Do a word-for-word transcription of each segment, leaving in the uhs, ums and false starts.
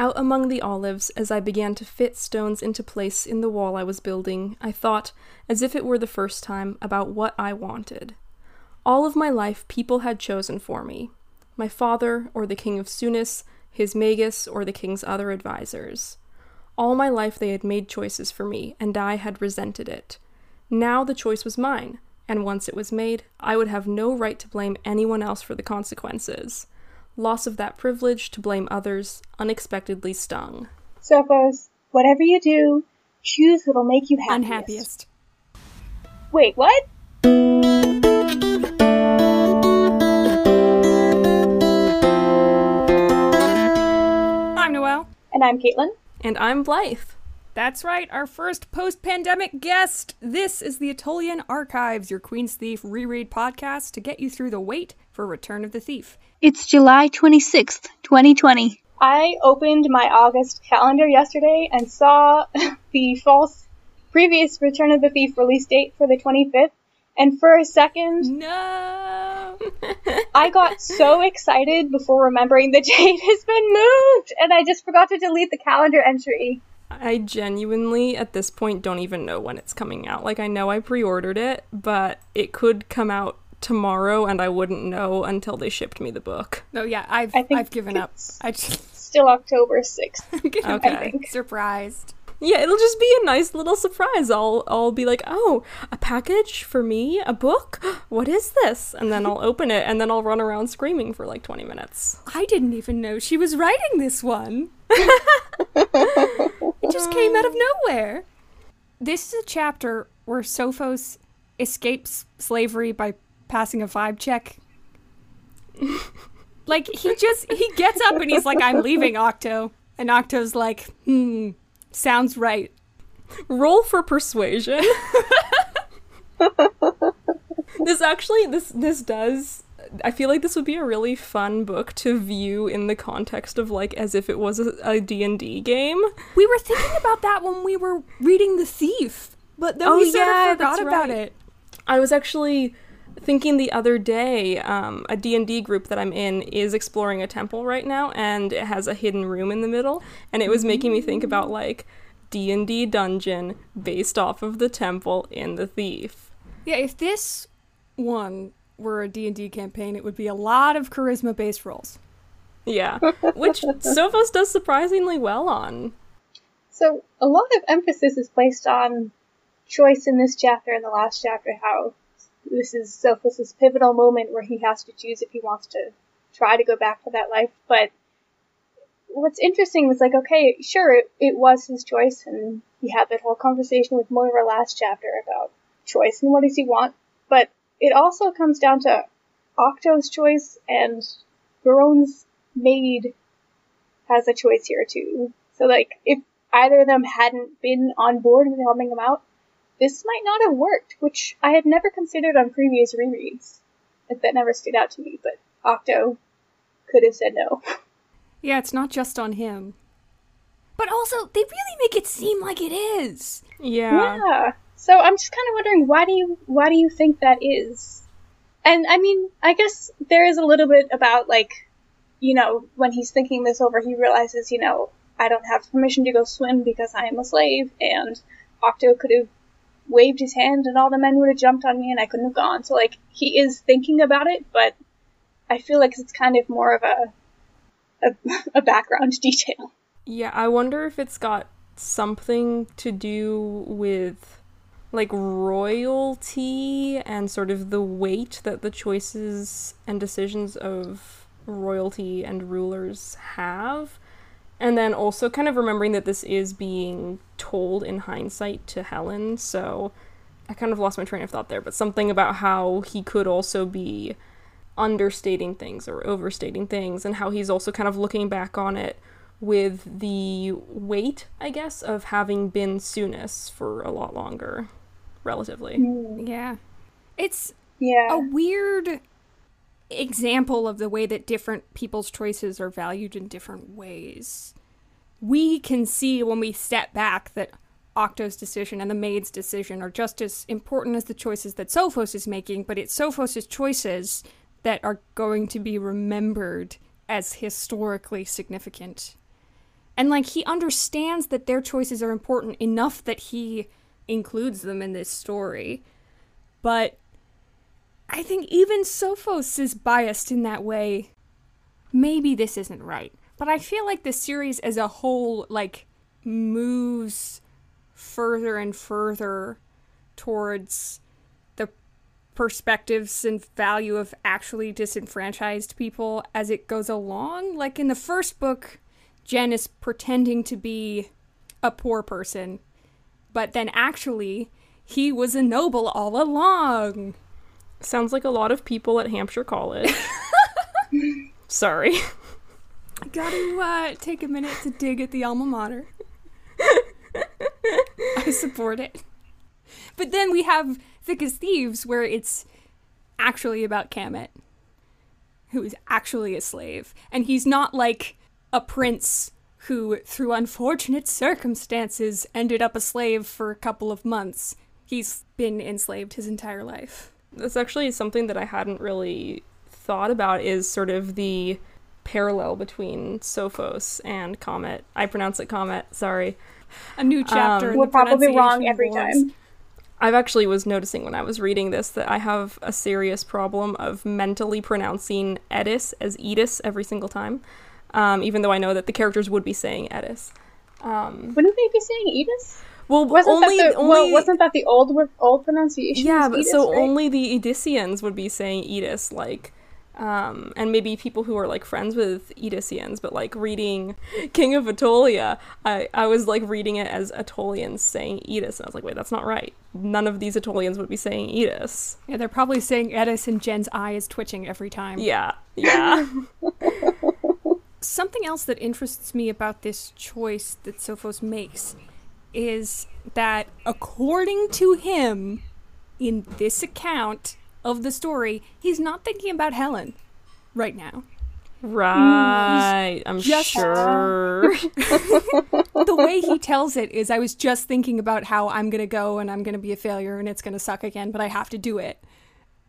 Out among the olives, as I began to fit stones into place in the wall I was building, I thought, as if it were the first time, about what I wanted. All of my life people had chosen for me. My father, or the king of Sunis, his magus, or the king's other advisors. All my life they had made choices for me, and I had resented it. Now the choice was mine, and once it was made, I would have no right to blame anyone else for the consequences. Loss of that privilege to blame others, unexpectedly stung. Sophos, whatever you do, choose what'll make you happiest. Unhappiest. Wait, what? I'm Noelle. And I'm Caitlin. And I'm Blythe. That's right, our first post-pandemic guest! This is the Attolian Archives, your Queen's Thief reread podcast to get you through the wait for Return of the Thief. It's July twenty-sixth, twenty twenty. I opened my August calendar yesterday and saw the false previous Return of the Thief release date for the twenty-fifth, and for a second... No! I got so excited before remembering the date has been moved, and I just forgot to delete the calendar entry. I genuinely, at this point, don't even know when it's coming out. Like, I know I pre-ordered it, but it could come out tomorrow, and I wouldn't know until they shipped me the book. No, oh, yeah, I've I think I've given up. I just... Still October sixth. Okay, I think. Surprised. Yeah, it'll just be a nice little surprise. I'll I'll be like, oh, a package for me, a book. What is this? And then I'll open it, and then I'll run around screaming for like twenty minutes. I didn't even know she was writing this one. It just came out of nowhere. This is a chapter where Sophos escapes slavery by passing a vibe check. Like, he just, he gets up and he's like, I'm leaving, Octo. And Octo's like, hmm, sounds right. Roll for persuasion. This actually, this, this does, I feel like this would be a really fun book to view in the context of, like, as if it was a, a D and D game. We were thinking about that when we were reading The Thief, but then oh, we sort yeah, of forgot about right. it. I was actually... thinking the other day, um, a D and D group that I'm in is exploring a temple right now, and it has a hidden room in the middle, and it was making me think about, like, D and D dungeon based off of the temple in The Thief. Yeah, if this one were a D and D campaign, it would be a lot of charisma-based roles. Yeah, which Sophos does surprisingly well on. So, a lot of emphasis is placed on choice in this chapter and the last chapter, how... This is Sophos' pivotal moment where he has to choose if he wants to try to go back to that life. But what's interesting was, like, okay, sure, it, it was his choice, and he had that whole conversation with Moira last chapter about choice and what does he want. But it also comes down to Octo's choice, and Garon's maid has a choice here, too. So, like, if either of them hadn't been on board with helping him out, this might not have worked, which I had never considered on previous rereads. That never stood out to me, but Octo could have said no. Yeah, it's not just on him. But also, they really make it seem like it is! Yeah. Yeah. So I'm just kind of wondering, why do you why do you think that is? And, I mean, I guess there is a little bit about, like, you know, when he's thinking this over, he realizes, you know, I don't have permission to go swim because I am a slave, and Octo could have waved his hand and all the men would have jumped on me and I couldn't have gone. So, like, he is thinking about it, but I feel like it's kind of more of a, a a background detail. Yeah, I wonder if it's got something to do with, like, royalty and sort of the weight that the choices and decisions of royalty and rulers have. And then also kind of remembering that this is being told in hindsight to Helen, so I kind of lost my train of thought there, but something about how he could also be understating things or overstating things, and how he's also kind of looking back on it with the weight, I guess, of having been Sunis for a lot longer, relatively. Mm. Yeah. It's yeah. a weird example of the way that different people's choices are valued in different ways. We can see when we step back that Octo's decision and the maid's decision are just as important as the choices that Sophos is making, but it's Sophos' choices that are going to be remembered as historically significant. And, like, he understands that their choices are important enough that he includes them in this story. But I think even Sophos is biased in that way. Maybe this isn't right. But I feel like the series as a whole, like, moves further and further towards the perspectives and value of actually disenfranchised people as it goes along. Like, in the first book, Jen is pretending to be a poor person, but then actually, he was a noble all along. Sounds like a lot of people at Hampshire College. Sorry. I gotta uh, take a minute to dig at the alma mater. I support it. But then we have Thick as Thieves, where it's actually about Kamet, who is actually a slave. And he's not like a prince who, through unfortunate circumstances, ended up a slave for a couple of months. He's been enslaved his entire life. That's actually something that I hadn't really thought about, is sort of the parallel between Sophos and Comet. I pronounce it Comet, sorry. A new chapter. Um, we're probably wrong every time. I've actually was noticing when I was reading this that I have a serious problem of mentally pronouncing Eddis as Edis every single time. Um, even though I know that the characters would be saying Eddis. Um, Wouldn't they be saying Edis? Well, wasn't only, that the, only well, wasn't that the old old pronunciation? Yeah, but Edis, so right? Only the Edisians would be saying Edis, like, um, and maybe people who are like friends with Edisians. But like reading King of Attolia, I, I was like reading it as Attolians saying Edis, and I was like, wait, that's not right. None of these Attolians would be saying Edis. Yeah, they're probably saying Eddis, and Jen's eye is twitching every time. Yeah, yeah. Something else that interests me about this choice that Sophos makes is that, according to him, in this account of the story, he's not thinking about Helen right now. Right, I'm just sure. The way he tells it is, I was just thinking about how I'm going to go and I'm going to be a failure and it's going to suck again, but I have to do it.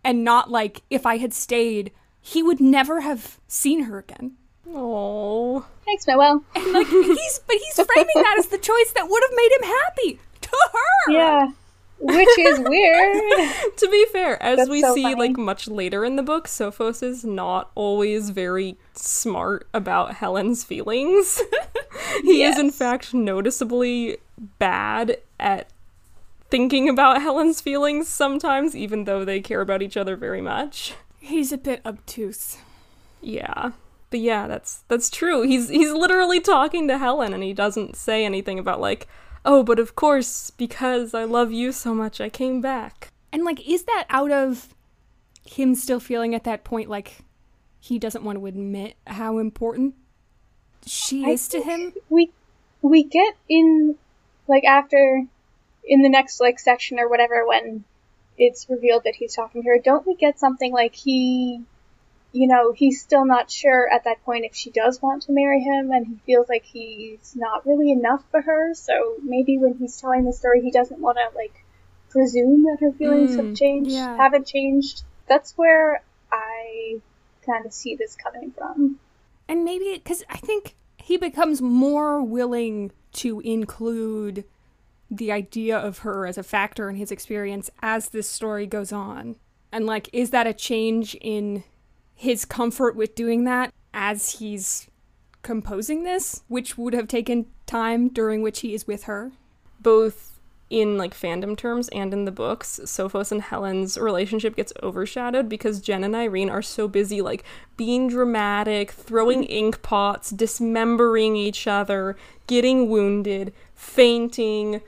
And not like, if I had stayed, he would never have seen her again. Oh, thanks, Noel. And like he's, but he's framing that as the choice that would have made him happy to her. Yeah, which is weird. To be fair, as That's we so see, funny. Like much later in the book, Sophos is not always very smart about Helen's feelings. He yes. is, in fact, noticeably bad at thinking about Helen's feelings sometimes, even though they care about each other very much. He's a bit obtuse. Yeah. But yeah, that's that's true. He's he's literally talking to Helen, and he doesn't say anything about like, oh, but of course, because I love you so much, I came back. And like, is that out of him still feeling at that point like he doesn't want to admit how important she I is to him? We we get in like after in the next like section or whatever, when it's revealed that he's talking to her, don't we get something like he, you know, he's still not sure at that point if she does want to marry him, and he feels like he's not really enough for her, so maybe when he's telling the story, he doesn't want to, like, presume that her feelings mm, have changed, yeah. haven't changed. That's where I kind of see this coming from. And maybe, because I think he becomes more willing to include the idea of her as a factor in his experience as this story goes on. And, like, is that a change in his comfort with doing that as he's composing this, which would have taken time during which he is with her? Both in, like, fandom terms and in the books, Sophos and Helen's relationship gets overshadowed because Jen and Irene are so busy, like, being dramatic, throwing ink pots, dismembering each other, getting wounded, fainting,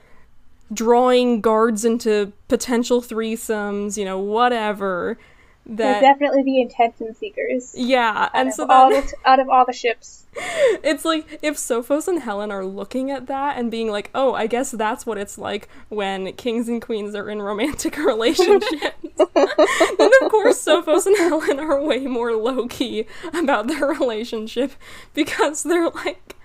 drawing guards into potential threesomes, you know, whatever. That They're definitely the attention seekers. Yeah, and so that t- out of all the ships, it's like if Sophos and Helen are looking at that and being like, "Oh, I guess that's what it's like when kings and queens are in romantic relationships." Then of course Sophos and Helen are way more low key about their relationship because they're like,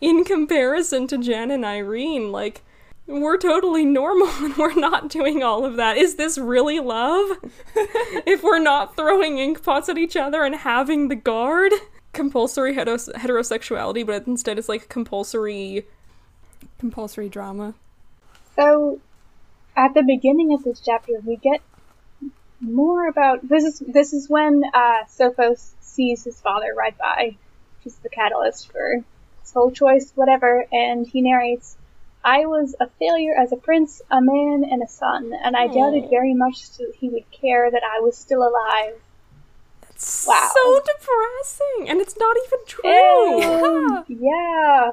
in comparison to Jen and Irene, like, we're totally normal and we're not doing all of that. Is this really love? If we're not throwing ink pots at each other and having the guard? compulsory heteros- heterosexuality, but instead it's like compulsory compulsory drama. So at the beginning of this chapter we get more about this is this is when uh Sophos sees his father ride by, which is the catalyst for his whole choice, whatever, and he narrates, "I was a failure as a prince, a man, and a son, and I doubted very much that he would care that I was still alive." That's wow. So depressing, and it's not even true. And, yeah.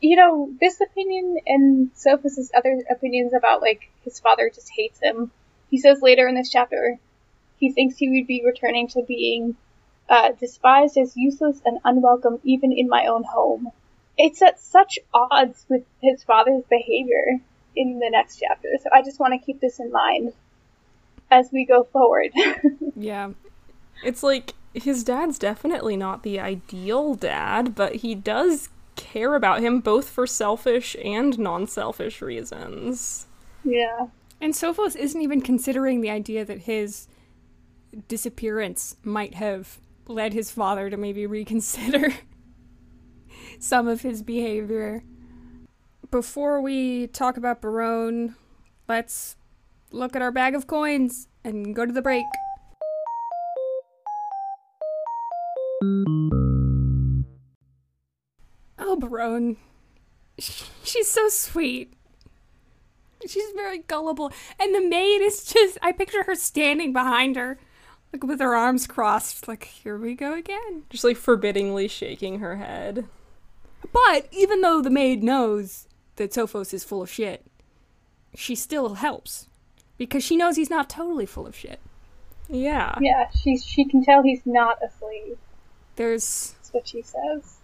You know, this opinion and Sophos' other opinions about, like, his father just hates him. He says later in this chapter, he thinks he would be returning to being uh, despised as useless and unwelcome even in my own home. It's at such odds with his father's behavior in the next chapter, so I just want to keep this in mind as we go forward. Yeah. It's like, his dad's definitely not the ideal dad, but he does care about him both for selfish and non-selfish reasons. Yeah. And Sophos isn't even considering the idea that his disappearance might have led his father to maybe reconsider some of his behavior. Before we talk about Barone, let's look at our bag of coins and go to the break. Oh, Barone. She's so sweet. She's very gullible. And the maid is just, I picture her standing behind her, like with her arms crossed, like, here we go again. Just like forbiddingly shaking her head. But even though the maid knows that Sophos is full of shit, she still helps because she knows he's not totally full of shit. Yeah. Yeah, she she can tell he's not a slave. There's... That's what she says.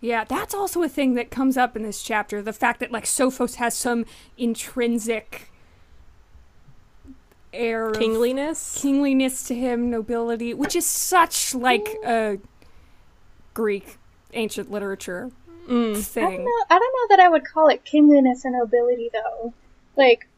Yeah, that's also a thing that comes up in this chapter, the fact that, like, Sophos has some intrinsic air kingliness? Of kingliness to him, nobility, which is such, like, a Greek ancient literature mm. thing. I don't, know, I don't know that I would call it kingliness and nobility, though. Like,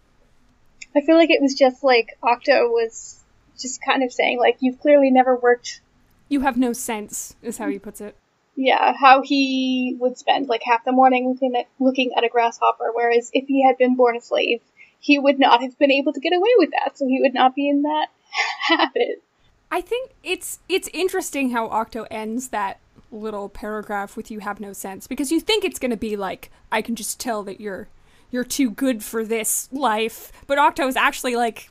I feel like it was just, like, Octo was just kind of saying, like, you've clearly never worked... You have no sense, is how he puts it. Yeah, how he would spend, like, half the morning looking at, looking at a grasshopper, whereas if he had been born a slave, he would not have been able to get away with that, so he would not be in that habit. I think it's it's interesting how Octo ends that little paragraph with "you have no sense," because you think it's going to be like, I can just tell that you're you're too good for this life, but Octo is actually like...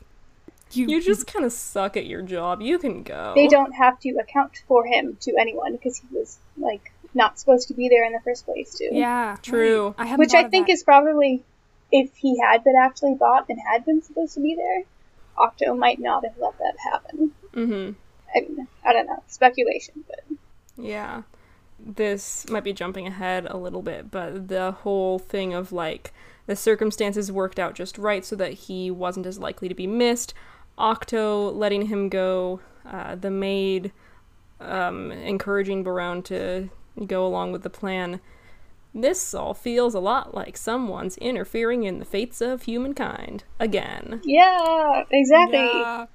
You, you just kind of suck at your job. You can go. They don't have to account for him to anyone because he was, like, not supposed to be there in the first place, too. Yeah, true. I Which I think that. is probably, if he had been actually bought and had been supposed to be there, Octo might not have let that happen. Mm-hmm. I mean, I don't know. Speculation, but... Yeah. This might be jumping ahead a little bit, but the whole thing of, like, the circumstances worked out just right so that he wasn't as likely to be missed... Octo letting him go, uh, the maid um, encouraging Barone to go along with the plan. This all feels a lot like someone's interfering in the fates of humankind. Again. Yeah, exactly. Yeah.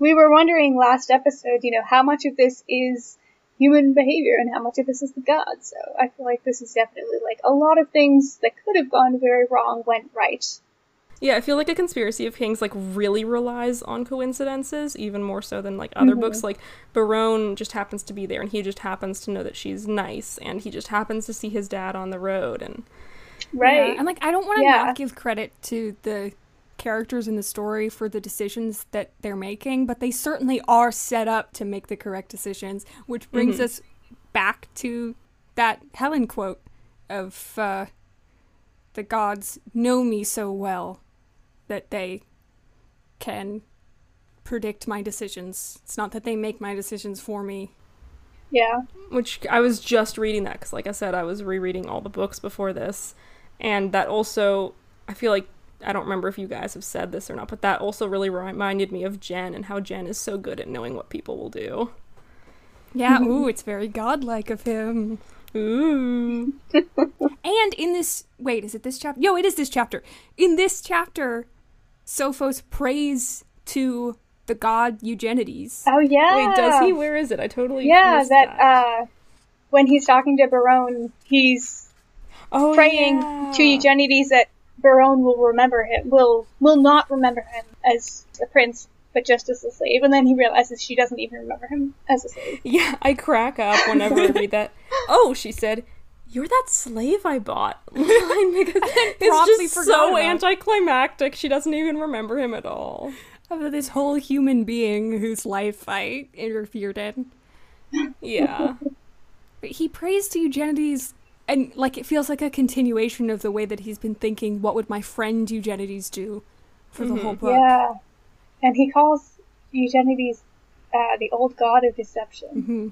We were wondering last episode, you know, how much of this is human behavior and how much of this is the gods. So I feel like this is definitely, like, a lot of things that could have gone very wrong went right. Yeah, I feel like A Conspiracy of Kings, like, really relies on coincidences, even more so than, like, other mm-hmm. books. Like, Barone just happens to be there, and he just happens to know that she's nice, and he just happens to see his dad on the road, and... Right. Yeah. And, like, I don't want to yeah. not give credit to the characters in the story for the decisions that they're making, but they certainly are set up to make the correct decisions, which brings mm-hmm. us back to that Helen quote of, uh, the gods know me so well that they can predict my decisions. It's not that they make my decisions for me. Yeah. Which I was just reading that because, like I said, I was rereading all the books before this. And that also, I feel like, I don't remember if you guys have said this or not, but that also really reminded me of Jen and how Jen is so good at knowing what people will do. Yeah, ooh, it's very godlike of him. Ooh. And in this, wait, is it this chapter? Yo, it is this chapter. In this chapter, Sophos prays to the god Eugenides. Oh, yeah. Wait, does he? Where is it? I totally yeah, missed that. Yeah, that, uh, when he's talking to Barone, he's oh, praying yeah. to Eugenides that Barone will remember him, will will not remember him as a prince, but just as a slave. And then he realizes she doesn't even remember him as a slave. Yeah, I crack up whenever I read that. Oh, she said, "You're that slave I bought." Because it's just so anticlimactic. She doesn't even remember him at all. Of this whole human being whose life I interfered in. Yeah. But he prays to Eugenides, and like it feels like a continuation of the way that he's been thinking, what would my friend Eugenides do for mm-hmm. the whole book? Yeah. And he calls Eugenides uh, the old god of deception. Mm-hmm.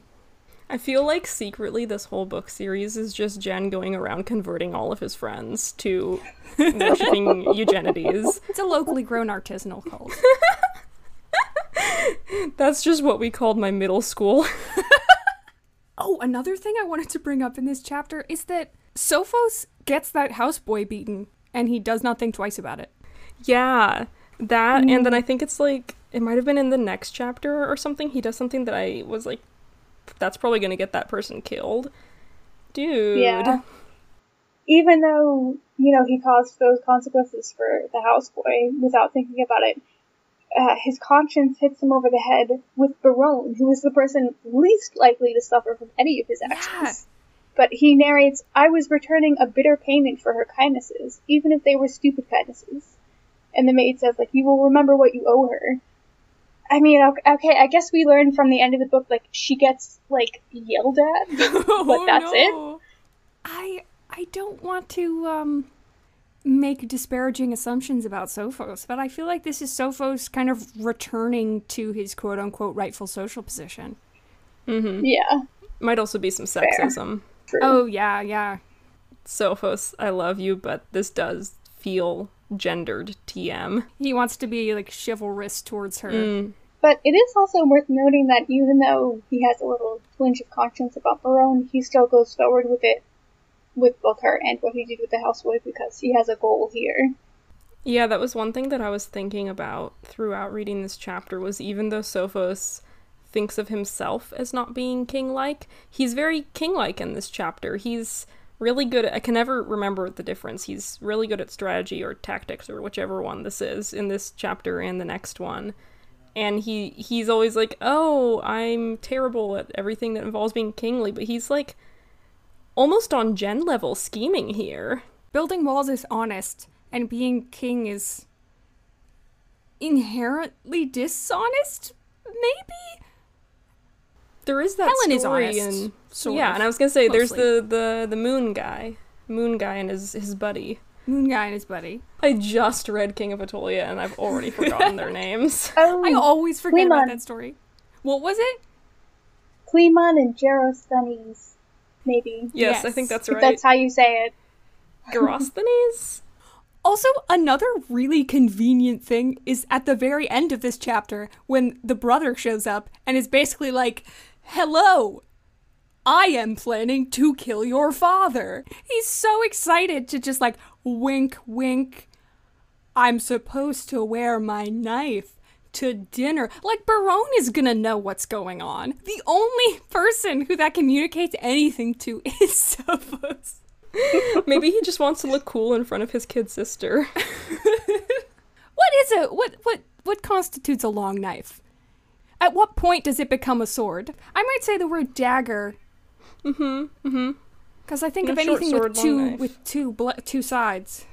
I feel like secretly this whole book series is just Jen going around converting all of his friends to worshipping Eugenides. It's a locally grown artisanal cult. That's just what we called my middle school. Oh, another thing I wanted to bring up in this chapter is that Sophos gets that houseboy beaten, and he does not think twice about it. Yeah, that, mm. and then I think it's like, it might have been in the next chapter or something, he does something that I was like, that's probably going to get that person killed. Dude. Yeah. Even though, you know, he caused those consequences for the houseboy without thinking about it, uh, his conscience hits him over the head with Barone, who is the person least likely to suffer from any of his actions. Yeah. But he narrates, "I was returning a bitter payment for her kindnesses, even if they were stupid kindnesses." And the maid says, like, "You will remember what you owe her." I mean, okay, I guess we learned from the end of the book, like, she gets, like, yelled at, but that's oh, no. it. I I don't want to um, make disparaging assumptions about Sophos, but I feel like this is Sophos kind of returning to his quote-unquote rightful social position. Mm-hmm. Yeah. Might also be some sexism. Oh, yeah, yeah. Sophos, I love you, but this does feel gendered T M. He wants to be, like, chivalrous towards her. Mm. But it is also worth noting that even though he has a little twinge of conscience about Barone, he still goes forward with it, with both her and what he did with the housewife, because he has a goal here. Yeah, that was one thing that I was thinking about throughout reading this chapter, was even though Sophos thinks of himself as not being king-like, he's very king-like in this chapter. He's really good at, I can never remember the difference, he's really good at strategy or tactics or whichever one this is in this chapter and the next one, and he he's always like, oh, I'm terrible at everything that involves being kingly, but he's like almost on Jen level scheming here. Building walls is honest, and being king is inherently dishonest, maybe? There is that Helen story is honest, in, sort yeah, of, and I was gonna say, mostly. There's the, the, the moon guy. Moon guy and his, his buddy. Moon guy and his buddy. I just read King of Attolia, and I've already forgotten their names. Oh, I always forget Clemon. About that story. What was it? Clemon and Gerosthenes, maybe. Yes, yes, I think that's right. If that's how you say it. Gerosthenes? Also, another really convenient thing is at the very end of this chapter when the brother shows up and is basically like, hello, I am planning to kill your father. He's so excited to just like, wink, wink. I'm supposed to wear my knife to dinner. Like, Barone is gonna know what's going on. The only person who that communicates anything to is Sophos. Maybe he just wants to look cool in front of his kid sister. What is a what what what constitutes a long knife? At what point does it become a sword? I might say the word dagger. Mm-hmm. Mm-hmm. Because I think no, of anything sword, with two knife. with two bl- two sides.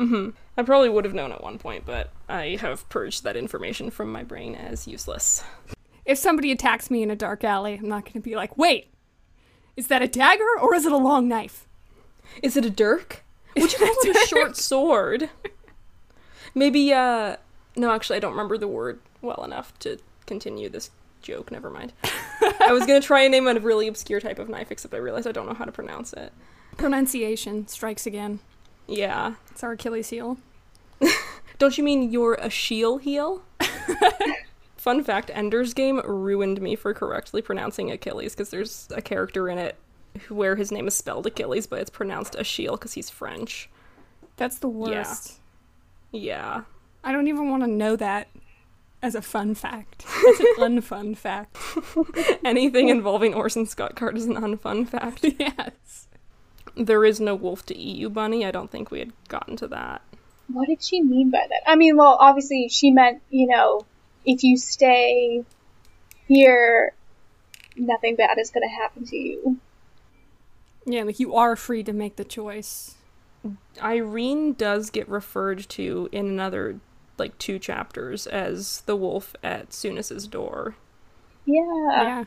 Mm-hmm. I probably would have known at one point, but I have purged that information from my brain as useless. If somebody attacks me in a dark alley, I'm not going to be like, wait, is that a dagger or is it a long knife? Is it a dirk? Would you call it a short sword? Maybe, uh... No, actually, I don't remember the word well enough to continue this joke. Never mind. I was going to try and name a really obscure type of knife, except I realized I don't know how to pronounce it. Pronunciation strikes again. Yeah. It's our Achilles heel. Don't you mean you're a Sheol heel? Fun fact, Ender's Game ruined me for correctly pronouncing Achilles, because there's a character in it where his name is spelled Achilles, but it's pronounced Achille because he's French. That's the worst. Yeah. Yeah. I don't even want to know that. as a fun fact. It's an unfun fact. Anything involving Orson Scott Card is an unfun fact. Yes. There is no wolf to eat you, Bunny. I don't think we had gotten to that. What did she mean by that? I mean, well, obviously she meant, you know, if you stay here, nothing bad is going to happen to you. Yeah, like, you are free to make the choice. Irene does get referred to in another, like, two chapters as the wolf at Sunnis's door. Yeah. Yeah.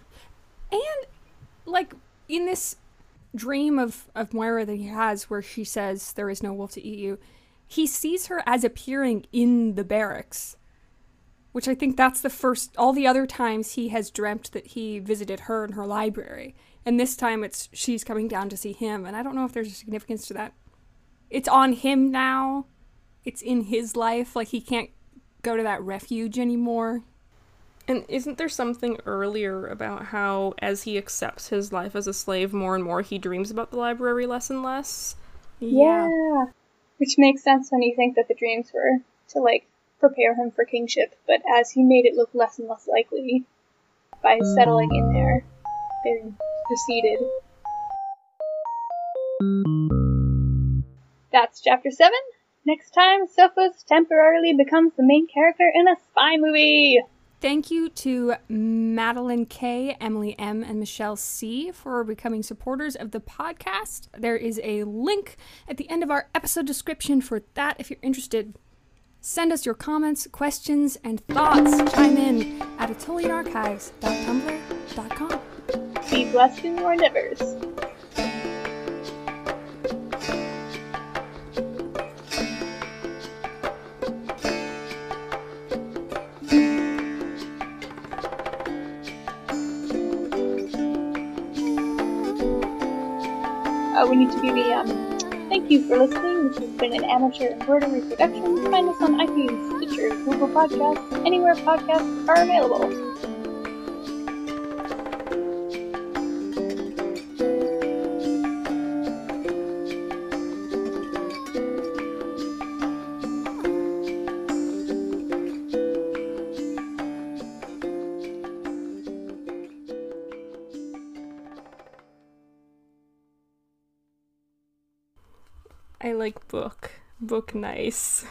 And, like, in this dream of, of Moira that he has, where she says, there is no wolf to eat you, he sees her as appearing in the barracks. Which I think that's the first, all the other times he has dreamt that he visited her in her library. And this time it's she's coming down to see him. And I don't know if there's a significance to that. It's on him now. It's in his life. Like, he can't go to that refuge anymore. And isn't there something earlier about how as he accepts his life as a slave more and more, he dreams about the library less and less? Yeah. yeah. Which makes sense when you think that the dreams were to, like, prepare him for kingship, but as he made it look less and less likely by settling in there, they proceeded. That's chapter seven. Next time, Sophos temporarily becomes the main character in a spy movie! Thank you to Madeline K, Emily M, and Michelle C for becoming supporters of the podcast. There is a link at the end of our episode description for that if you're interested. Send us your comments, questions, and thoughts. Chime in at attolian archives dot tumblr dot com. Be blessed in your livers. Oh, we need to do the, um... Thank you for listening. This has been an Amateur Embroidery production. Find us on iTunes, Stitcher, Google Podcasts, anywhere podcasts are available. Book. Book nice.